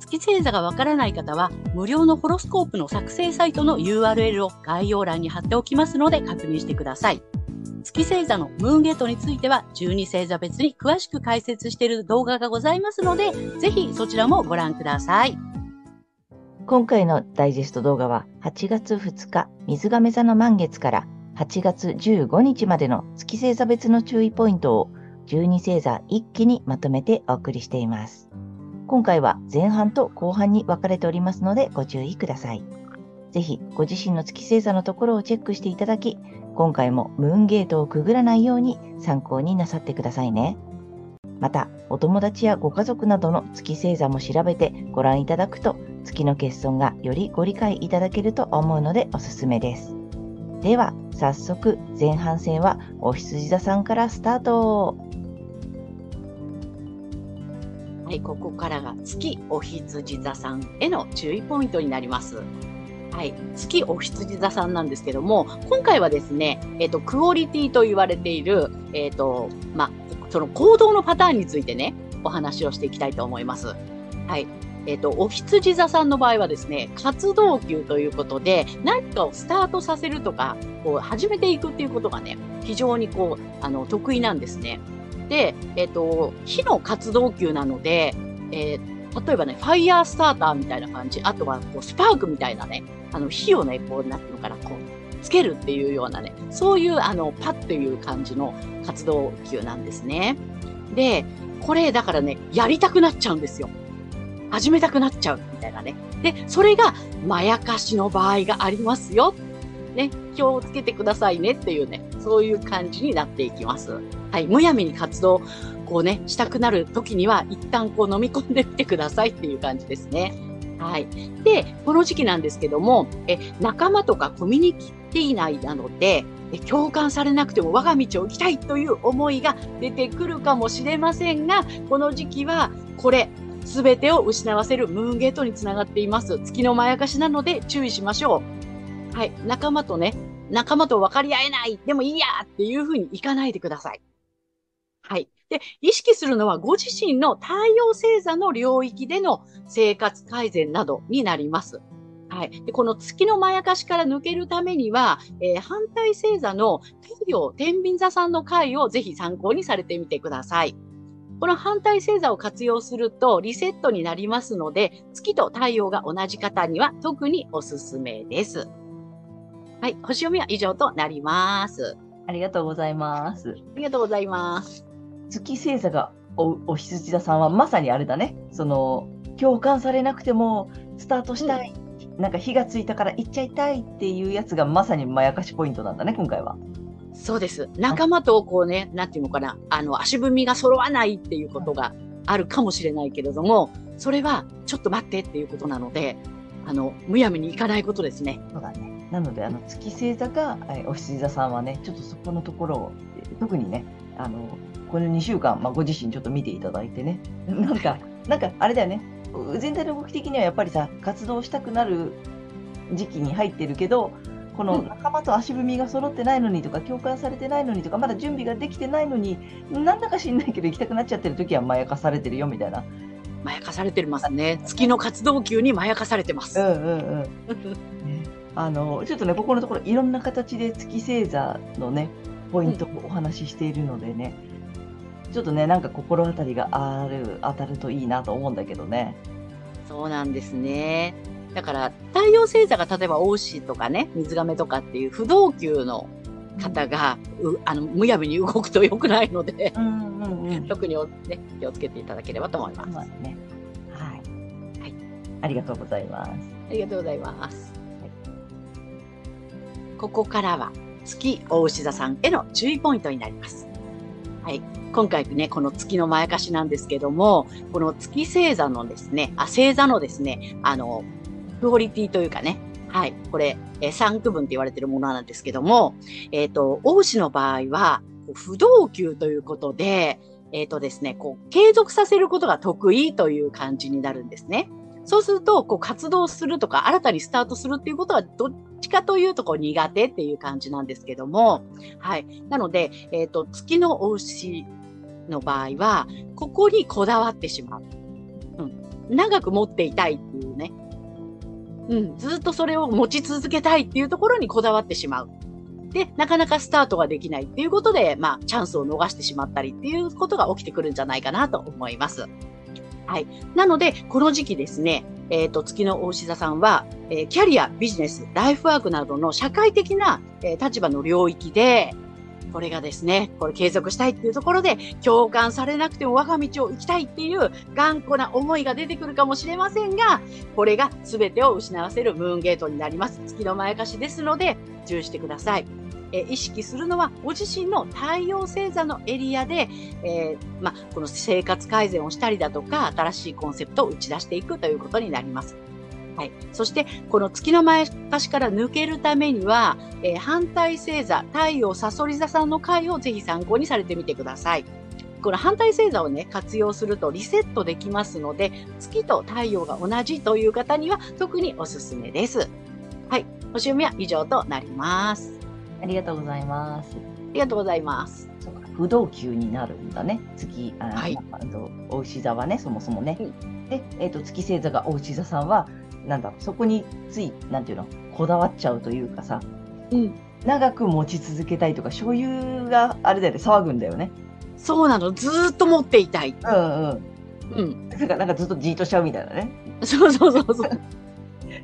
月星座がわからない方は、無料のホロスコープの作成サイトの URL を概要欄に貼っておきますので確認してください。月星座のムーンゲートについては12星座別に詳しく解説している動画がございますので、ぜひそちらもご覧ください。今回のダイジェスト動画は8月2日水亀座の満月から8月15日までの月星座別の注意ポイントを12星座一気にまとめてお送りしています。今回は前半と後半に分かれておりますのでご注意ください。ぜひご自身の月星座のところをチェックしていただき、今回もムーンゲートをくぐらないように参考になさってくださいね。また、お友達やご家族などの月星座も調べてご覧いただくと、月の欠損がよりご理解いただけると思うのでおすすめです。では、早速前半戦はお羊座さんからスタート。はい、ここからが月お羊座さんへの注意ポイントになります。はい、月お羊座さんなんですけども、今回はですね、クオリティと言われている、その行動のパターンについてね、お話をしていきたいと思います。はい、お羊座さんの場合はですね、活動休ということで、何かをスタートさせるとか、こう始めていくっていうことがね、非常にこう得意なんですね。で、火の活動球なので、例えばね、ファイヤースターターみたいな感じ、あとはこうスパークみたいなね、火をね、こう、なんていうのかな、こう、つけるっていうようなね、そういう、パッという感じの活動球なんですね。で、これ、だからね、やりたくなっちゃうんですよ。始めたくなっちゃう、みたいなね。で、それが、まやかしの場合がありますよ。ね、気をつけてくださいねっていうね、そういう感じになっていきます。はい、むやみに活動こうねしたくなる時には一旦こう飲み込んでみてくださいっていう感じですね。はい。で、この時期なんですけども、仲間とかコミュニティ内なので、共感されなくても我が道を行きたいという思いが出てくるかもしれませんが、この時期はこれ全てを失わせるムーンゲートにつながっています。月のまやかしなので注意しましょう。はい、仲間と分かり合えない、でもいいやっていうふうにいかないでください。はい。で、意識するのはご自身の太陽星座の領域での生活改善などになります。はい。で、この月のまやかしから抜けるためには、反対星座の太陽天秤座さんの回をぜひ参考にされてみてください。この反対星座を活用するとリセットになりますので、月と太陽が同じ方には特におすすめです。はい、星読みは以上となります。ありがとうございます。ありがとうございます。月星座がお羊座さんはまさにあれだね。その共感されなくてもスタートしたい、なんか火がついたから行っちゃいたいっていうやつがまさにまやかしポイントなんだね、今回は。そうです。仲間とこうね、なんていうのかな、足踏みが揃わないっていうことがあるかもしれないけれども、それはちょっと待ってっていうことなので、むやみに行かないことですね。そうだね。なので月星座がお羊座さんはね、ちょっとそこのところを特にね、この2週間、ご自身ちょっと見ていただいてね、なんかあれだよね、全体の動き的にはやっぱりさ、活動したくなる時期に入ってるけど、この仲間と足踏みが揃ってないのにとか、共感されてないのにとか、まだ準備ができてないのに、なんだか知んないけど行きたくなっちゃってる時はまやかされてるよみたいな。まやかされてますね。月の活動休にまやかされてます。ちょっとね、ここのところいろんな形で月星座のねポイントをお話ししているのでね、ちょっとね、なんか心当たりが当たるといいなと思うんだけどね。そうなんですね。だから太陽星座が例えば牡牛とかね、水亀とかっていう不動級の方が、むやみに動くと良くないので、特にね、気をつけていただければと思います。そうですね。はい。はい。ありがとうございます。ありがとうございます。ここからは月おうし座さんへの注意ポイントになります。はい。今回ね、この月のまやかしなんですけども、この月星座のですね、星座のですね、クオリティというかね、はい、これ、三区分って言われているものなんですけども、王子の場合は、不動級ということで、ですね、こう、継続させることが得意という感じになるんですね。そうすると、こう、活動するとか、新たにスタートするっていうことは、どっちかというと、こう、苦手っていう感じなんですけども、はい。なので、月のお牛の場合は、ここにこだわってしまう。うん。長く持っていたいっていうね。うん。ずっとそれを持ち続けたいっていうところにこだわってしまう。で、なかなかスタートができないっていうことで、まあ、チャンスを逃してしまったりっていうことが起きてくるんじゃないかなと思います。はい。なので、この時期ですね、月の牡牛座さんは、キャリア、ビジネス、ライフワークなどの社会的な、立場の領域で、これがですね、これ継続したいっていうところで、共感されなくても我が道を行きたいっていう頑固な思いが出てくるかもしれませんが、これが全てを失わせるムーンゲートになります。月のまやかしですので、注意してください。意識するのは、ご自身の太陽星座のエリアで、この生活改善をしたりだとか、新しいコンセプトを打ち出していくということになります。はい。そして、この月の前足から抜けるためには、反対星座、太陽蠍座さんの回をぜひ参考にされてみてください。この反対星座をね、活用するとリセットできますので、月と太陽が同じという方には特におすすめです。はい。星読みは以上となります。ありがとうございます。ありがとうございます。そうか、不動級になるんだね。月、はい。牡牛座はね、そもそもね。うん、で、月星座が牡牛座さんは、なんだろう、そこについなんていうの、こだわっちゃうというかさ、うん、長く持ち続けたいとか、所有があれだよね、騒ぐんだよね。そうなの、ずっと持っていたい。うんうんうん。なんかずっとじーっとしちゃうみたいなね。そうそうそうそう。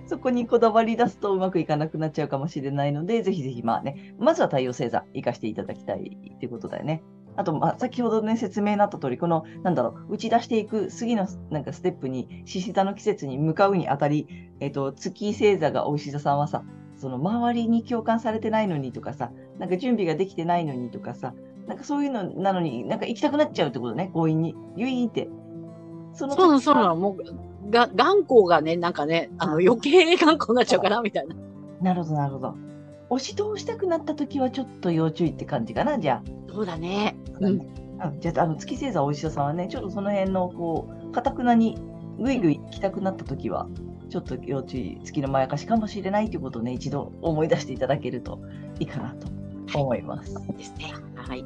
そこにこだわり出すとうまくいかなくなっちゃうかもしれないので、ぜひぜひまあね、まずは太陽星座生かしていただきたいっていうことだよね。あと、まあ、先ほどね、説明のあった通り、この、なんだろう、打ち出していく次の、なんかステップに、獅子座の季節に向かうにあたり、月星座がお牛座さんはさ、その周りに共感されてないのにとかさ、なんか準備ができてないのにとかさ、なんかそういうのなのに、なんか行きたくなっちゃうってことね、強引に。ゆいーって。そうなの、もう、頑固がね、なんかね、余計頑固になっちゃうかな、みたいな。なるほど、なるほど。押し通したくなったときはちょっと要注意って感じかな、じゃあ。そうだね。うん。じゃあ、月星座お医者さんはね、ちょっとその辺の、こう、かたくなに、ぐいぐい行きたくなったときは、ちょっと要注意、月のまやかしかもしれないということをね、一度思い出していただけるといいかなと思います。はい、ですね。はい。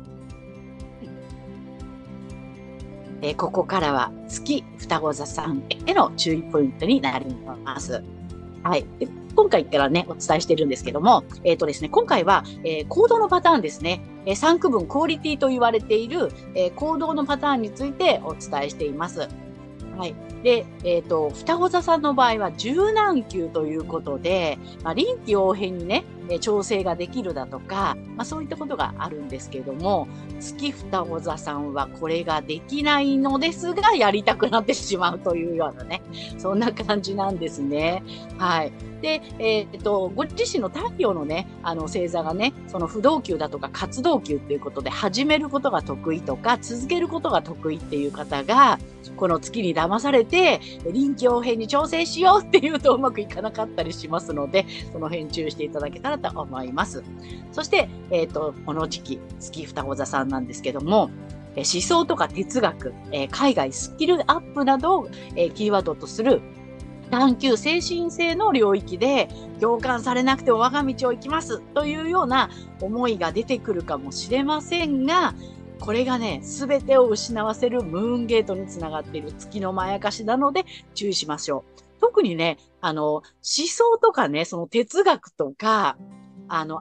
ここからは、月双子座さんへの注意ポイントになります。はい。今回からね、お伝えしているんですけども、ですね、今回は、行動のパターンですね、3区分クオリティと言われている、行動のパターンについてお伝えしています。はい。で、双子座さんの場合は柔軟球ということで、臨機応変にね、調整ができるだとか、そういったことがあるんですけども、月双子座さんはこれができないのですが、やりたくなってしまうというようなね、そんな感じなんですね。はい。で、ご自身の太陽のね、星座がね、その不動級だとか活動級っていうことで、始めることが得意とか、続けることが得意っていう方が、この月に騙されて、臨機応変に調整しようっていうとうまくいかなかったりしますので、その辺注意していただけたらと思います。そして、この時期、月双子座さんなんですけども、思想とか哲学、海外スキルアップなどをキーワードとする探求精神性の領域で共感されなくても我が道を行きますというような思いが出てくるかもしれませんが、これがね、すべてを失わせるムーンゲートにつながっている月のまやかしなので注意しましょう。特にね、思想とかね、その哲学とか、あんま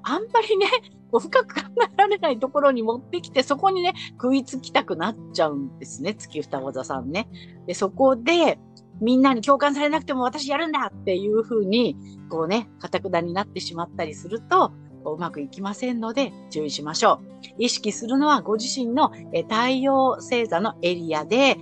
りね、深く考えられないところに持ってきて、そこにね、食いつきたくなっちゃうんですね、月双子座さんね。で、そこで、みんなに共感されなくても私やるんだっていうふうに、こうね、かたくなになってしまったりすると、うまくいきませんので注意しましょう。意識するのはご自身の太陽星座のエリアで、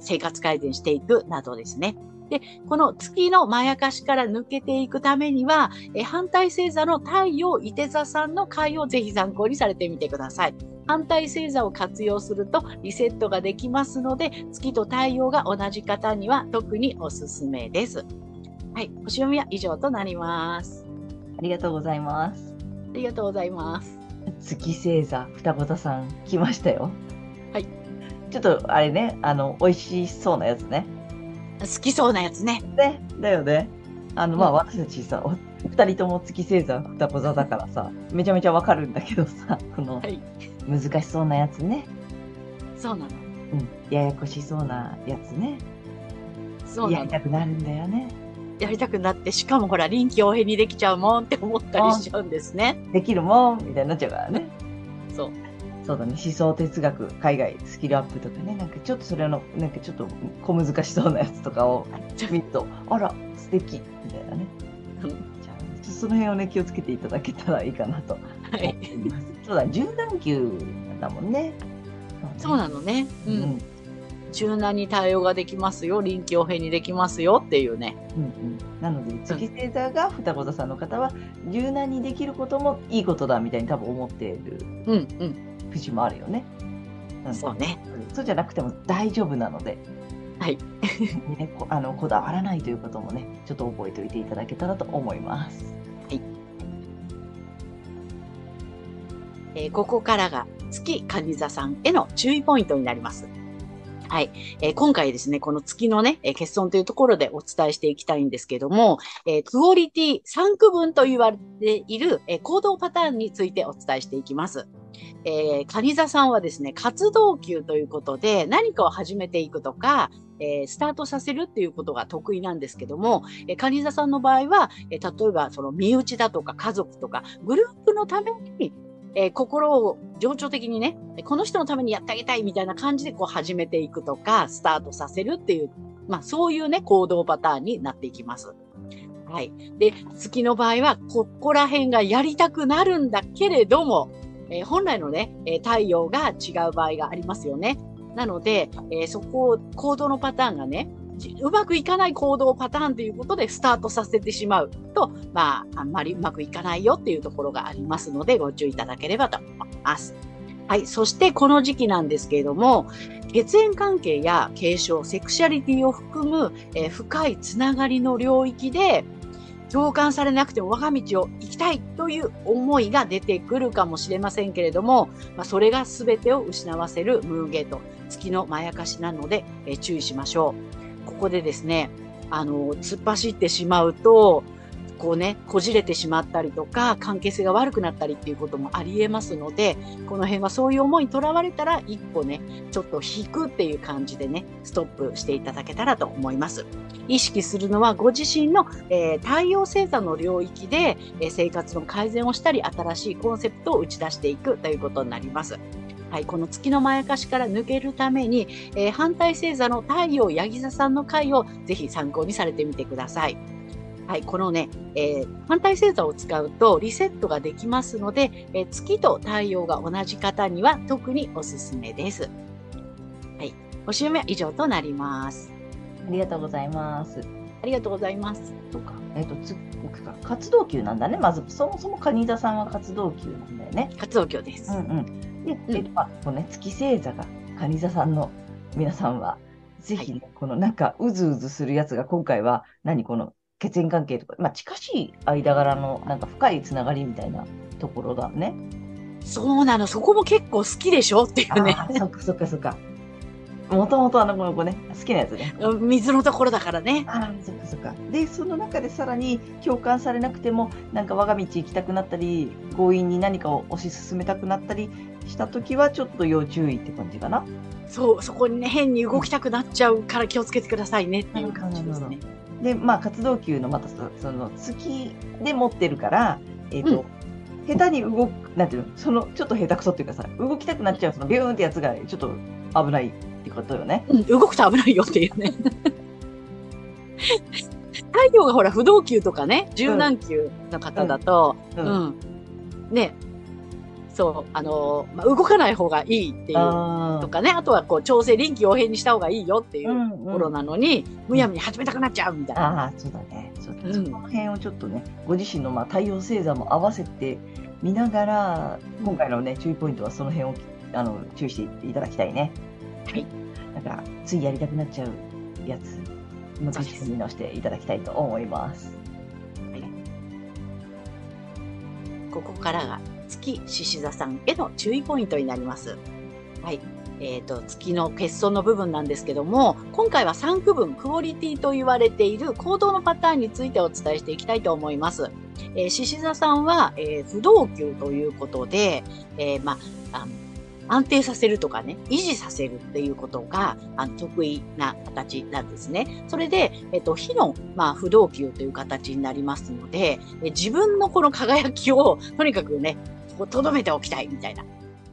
生活改善していくなどですね。で、この月のまやかしから抜けていくためには、反対星座の太陽いて座さんの回をぜひ参考にされてみてください。反対星座を活用するとリセットができますので、月と太陽が同じ方には特におすすめです。はい、星読みは以上となります。ありがとうございます。ありがとうございます。月星座双子座さん来ましたよ。はい。ちょっとあれね、美味しそうなやつね。好きそうなやつね。ね、だよね。まあ、私たちさ、2人とも月星座双子座だからさ、めちゃめちゃわかるんだけどさ、この、はい、難しそうなやつね。そうなの。うん、ややこしそうなやつね。そうなの。やりたくなるんだよね。やりたくなって、しかもほら臨機応変にできちゃうもんって思ったりしちゃうんですね。できるもんみたいになっちゃうからね。そう。そうだね。思想哲学、海外スキルアップとかね、なんかちょっとそれのなんかちょっと小難しそうなやつとかを見ると、あら素敵みたいなね。じゃあその辺をね気をつけていただけたらいいかなと思っています。はい、そうだ、柔軟球だもんね。そうなのね。うん。うん、柔軟に対応ができますよ、臨機応変にできますよっていうね、うんうん、なので月星座が双子座さんの方は、うん、柔軟にできることもいいことだみたいに多分思っている節もあるよね、うんうん、そうね、そうじゃなくても大丈夫なので、はいね、こだわらないということもねちょっと覚えておいていただけたらと思います。はい、ここからが月蟹座さんへの注意ポイントになります。はい、今回ですね、この月のね、欠損というところでお伝えしていきたいんですけども、クオリティ3区分と言われている、行動パターンについてお伝えしていきます。蟹座さんはですね、活動級ということで、何かを始めていくとか、スタートさせるっていうことが得意なんですけども、蟹座さんの場合は、例えばその身内だとか家族とかグループのために、心を情緒的にね、この人のためにやってあげたいみたいな感じでこう始めていくとか、スタートさせるっていう、まあそういうね、行動パターンになっていきます。はい。で、月の場合は、ここら辺がやりたくなるんだけれども、本来のね、太陽が違う場合がありますよね。なので、そこを行動のパターンがね、うまくいかない行動パターンということでスタートさせてしまうと、まあ、あんまりうまくいかないよっていうところがありますので、ご注意いただければと思います。はい。そして、この時期なんですけれども、血縁関係や継承、セクシャリティを含む、深いつながりの領域で、共感されなくても我が道を行きたいという思いが出てくるかもしれませんけれども、まあ、それが全てを失わせるムーンゲート、月のまやかしなので、注意しましょう。ここでですね、突っ走ってしまうと、こうね、こじれてしまったりとか、関係性が悪くなったりっていうこともあり得ますので、この辺はそういう思いにとらわれたら、一歩ね、ちょっと引くっていう感じでね、ストップしていただけたらと思います。意識するのは、ご自身の、太陽星座の領域で、生活の改善をしたり、新しいコンセプトを打ち出していくということになります。はい、この月のまやかしから抜けるために、反対星座の太陽ヤギ座さんの回をぜひ参考にされてみてください。はい、このね、反対星座を使うとリセットができますので、月と太陽が同じ方には特におすすめです。はい、星読みは以上となります。ありがとうございます。ありがとうございます。そうか、活動級なんだね。まずそもそも蟹座さんは活動級なんだよね。活動級です。うんうん。でまあね、月星座が蟹座さんの皆さんはぜひ、ね、はい、このなんかうずうずするやつが今回は何この血縁関係とか、まあ、近しい間柄のなんか深いつながりみたいなところだね。そうなの、そこも結構好きでしょっていうね。そっかそっかそっか、もともとこの子ね好きなやつね、水のところだからね。あ、そっかそっか。でその中でさらに共感されなくてもなんか我が道行きたくなったり、強引に何かを推し進めたくなったりした時はちょっと要注意って感じかな。そう、そこにね変に動きたくなっちゃうから気をつけてくださいねっていう感じですね。で、まあ活動級のまたその月で持ってるから、うん、下手に動くなんていうの、そのちょっと下手くそっていうかさ、動きたくなっちゃうそのビューンってやつがちょっと危ないってことよね。うん、動くと危ないよっていうね。太陽がほら不動級とかね、柔軟級の方だと、ね。そうまあ、動かない方がいいっていうとかね、あとはこう調整臨機応変にした方がいいよっていうところなのに、むやみに始めたくなっちゃうみたいな。あ、そうだね、そうだね、その辺をちょっとねご自身のまあ太陽星座も合わせて見ながら、今回のね注意ポイントはその辺を注意していただきたいね。はい、だからついやりたくなっちゃうやつもう少し見直していただきたいと思います。はい、ここからが月獅子座さんへの注意ポイントになります。はい、月の欠損の部分なんですけども、今回は3区分クオリティと言われている行動のパターンについてお伝えしていきたいと思います。獅子座さんは、不動級ということで、安定させるとかね、維持させるっていうことが得意な形なんですね。それで、火の、不動級という形になりますので、自分のこの輝きをとにかくね、留めておきたいみたいな。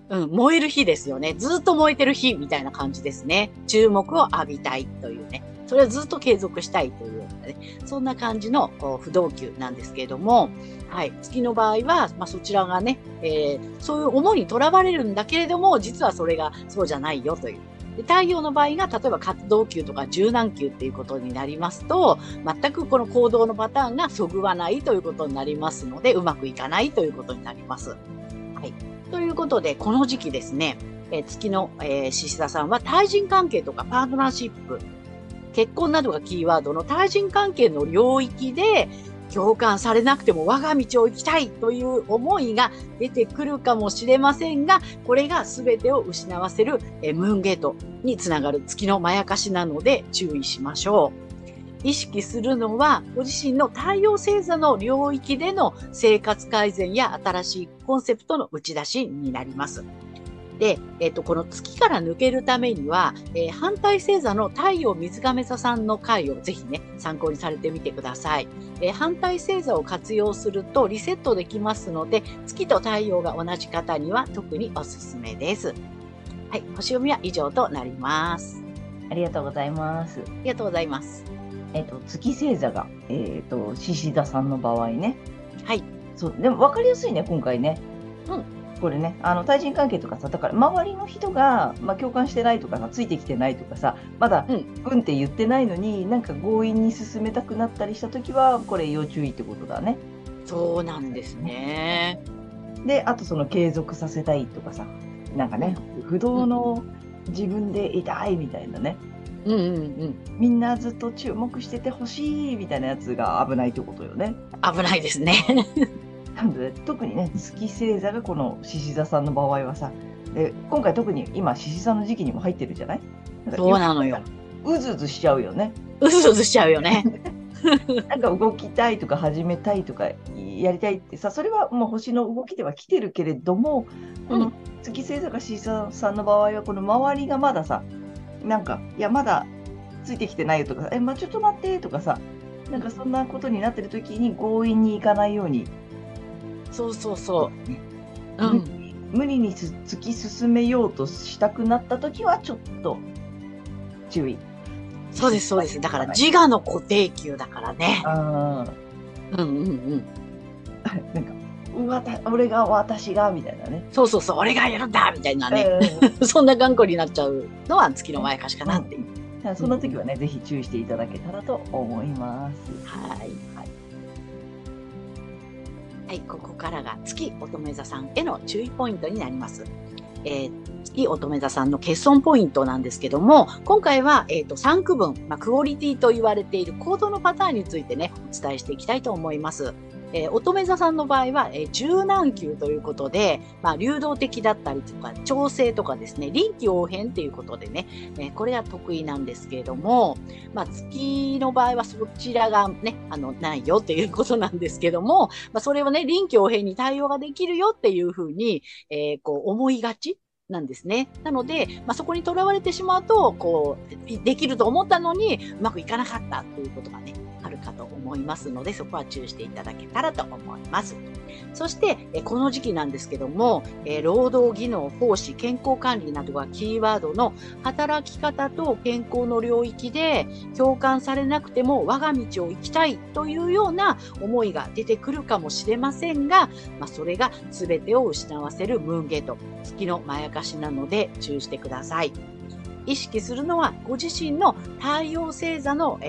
燃える火ですよね。ずっと燃えてる火みたいな感じですね。注目を浴びたいというね。それをずっと継続したいというようなね。そんな感じの不動級なんですけれども、はい。月の場合は、そちらがね、そういう思いにとらわれるんだけれども、実はそれがそうじゃないよという。で、太陽の場合が、例えば活動級とか柔軟級っていうことになりますと、全くこの行動のパターンがそぐわないということになりますので、うまくいかないということになります。はい。ということで、この時期ですね、月の獅子座さんは対人関係とかパートナーシップ、結婚などがキーワードの対人関係の領域で共感されなくても我が道を行きたいという思いが出てくるかもしれませんが、これが全てを失わせるムーンゲートにつながる月のまやかしなので注意しましょう。意識するのは、ご自身の太陽星座の領域での生活改善や新しいコンセプトの打ち出しになります。で、この月から抜けるためには、反対星座の太陽水亀座さんの回をぜひね、参考にされてみてください。反対星座を活用するとリセットできますので、月と太陽が同じ方には特におすすめです。はい、星読みは以上となります。ありがとうございます。ありがとうございます。月星座が、獅子座さんの場合ね。はい。そう、でも分かりやすいね、今回ね。うん。これね、対人関係とかさ、だから周りの人が、共感してないとかさ、ついてきてないとかさ、まだ、うんって言ってないのに、なんか強引に進めたくなったりしたときは、これ要注意ってことだね。そうなんですね。で、あとその継続させたいとかさ、なんかね、不動の自分でいたいみたいなね。みんなずっと注目しててほしいみたいなやつが危ないってことよね。危ないですね。なんで特にね、月星座がこの獅子座さんの場合はさ、今回特に今獅子座の時期にも入ってるじゃない？そうなのよ。うずうずしちゃうよね。うずうずしちゃうよね。なんか動きたいとか始めたいとかやりたいってさ、それはもう星の動きでは来てるけれども、この月星座が獅子座さんの場合はこの周りがまださ、なんかいやまだついてきてないよとか、ちょっと待ってとかさ、なんかそんなことになってる時に強引に行かないように、そうそうそう、無理に突き進めようとしたくなった時はちょっと注意。そうですそうです。だから自我の固定給だからね。なんか俺が私がみたいなね。そうそうそう、俺がやるんだみたいなね。そんな頑固になっちゃうのは月のまやかしかなっていう。そんな時はね、ぜひ注意していただけたらと思います。はい、ここからが月乙女座さんへの注意ポイントになります。月乙女座さんの欠損ポイントなんですけども、今回は、3区分、クオリティと言われている行動のパターンについてね、お伝えしていきたいと思います。乙女座さんの場合は、柔軟球ということで、流動的だったりとか、調整とかですね、臨機応変ということでね、これが得意なんですけれども、月の場合はそちらがね、ないよということなんですけども、それをね、臨機応変に対応ができるよっていうふうに、思いがちなんですね。なので、そこにとらわれてしまうと、できると思ったのに、うまくいかなかったということがね、あるかと思いますので、そこは注意していただけたらと思います。そして、この時期なんですけども、労働技能、奉仕、健康管理などがキーワードの働き方と健康の領域で共感されなくても我が道を行きたいというような思いが出てくるかもしれませんが、それが全てを失わせるムーンゲート、月のまやかしなので注意してください。意識するのは、ご自身の太陽星座の、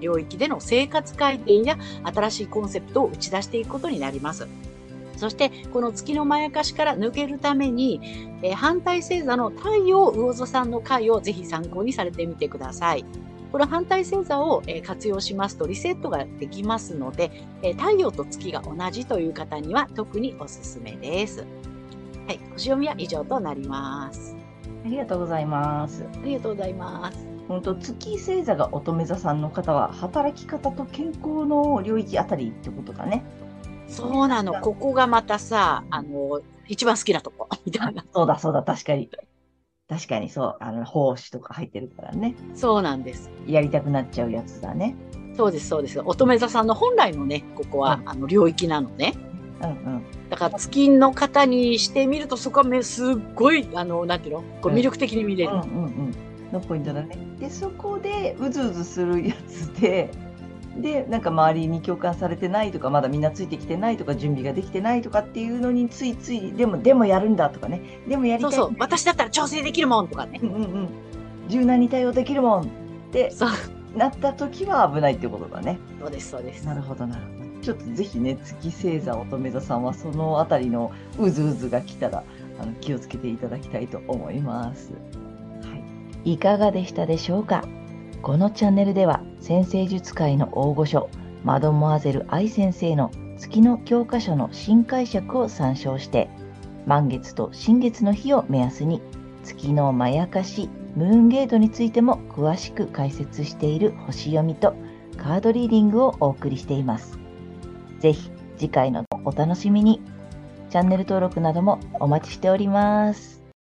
領域での生活改善や新しいコンセプトを打ち出していくことになります。そして、この月のまやかしから抜けるために、反対星座の太陽魚座さんの回をぜひ参考にされてみてください。これは反対星座を活用しますとリセットができますので、太陽と月が同じという方には特におすすめです。はい、星読みは以上となります。ありがとうございます。ありがとうございます。本当、月星座が乙女座さんの方は働き方と健康の領域あたりってことだね。そうなの。ここがまたさ、一番好きなとこみたいな。そうだそうだ、確かに。確かにそう、奉仕とか入ってるからね。そうなんです。やりたくなっちゃうやつだね。そうですそうです。乙女座さんの本来のね、ここは、うん、領域なのね。うんうん。だから月の方にしてみるとそこはすっごいなんていうの、こう魅力的に見れる。うんうんうん。のポイントだね。でそこでうずうずするやつで。でなんか周りに共感されてないとかまだみんなついてきてないとか準備ができてないとかっていうのについついでもやるんだとかね、でもやりたい、そうそう、私だったら調整できるもんとかね、うんうん、柔軟に対応できるもんってなった時は危ないってことだね。そうですそうです。なるほどなるほど。ちょっとぜひね、月星座乙女座さんはそのあたりのうずうずが来たら気をつけていただきたいと思います、はい、いかがでしたでしょうか。このチャンネルでは占星術界の大御所マドモアゼル愛先生の月の教科書の新解釈を参照して、満月と新月の日を目安に月のまやかしムーンゲートについても詳しく解説している星読みとカードリーディングをお送りしています。ぜひ次回のお楽しみに。チャンネル登録などもお待ちしております。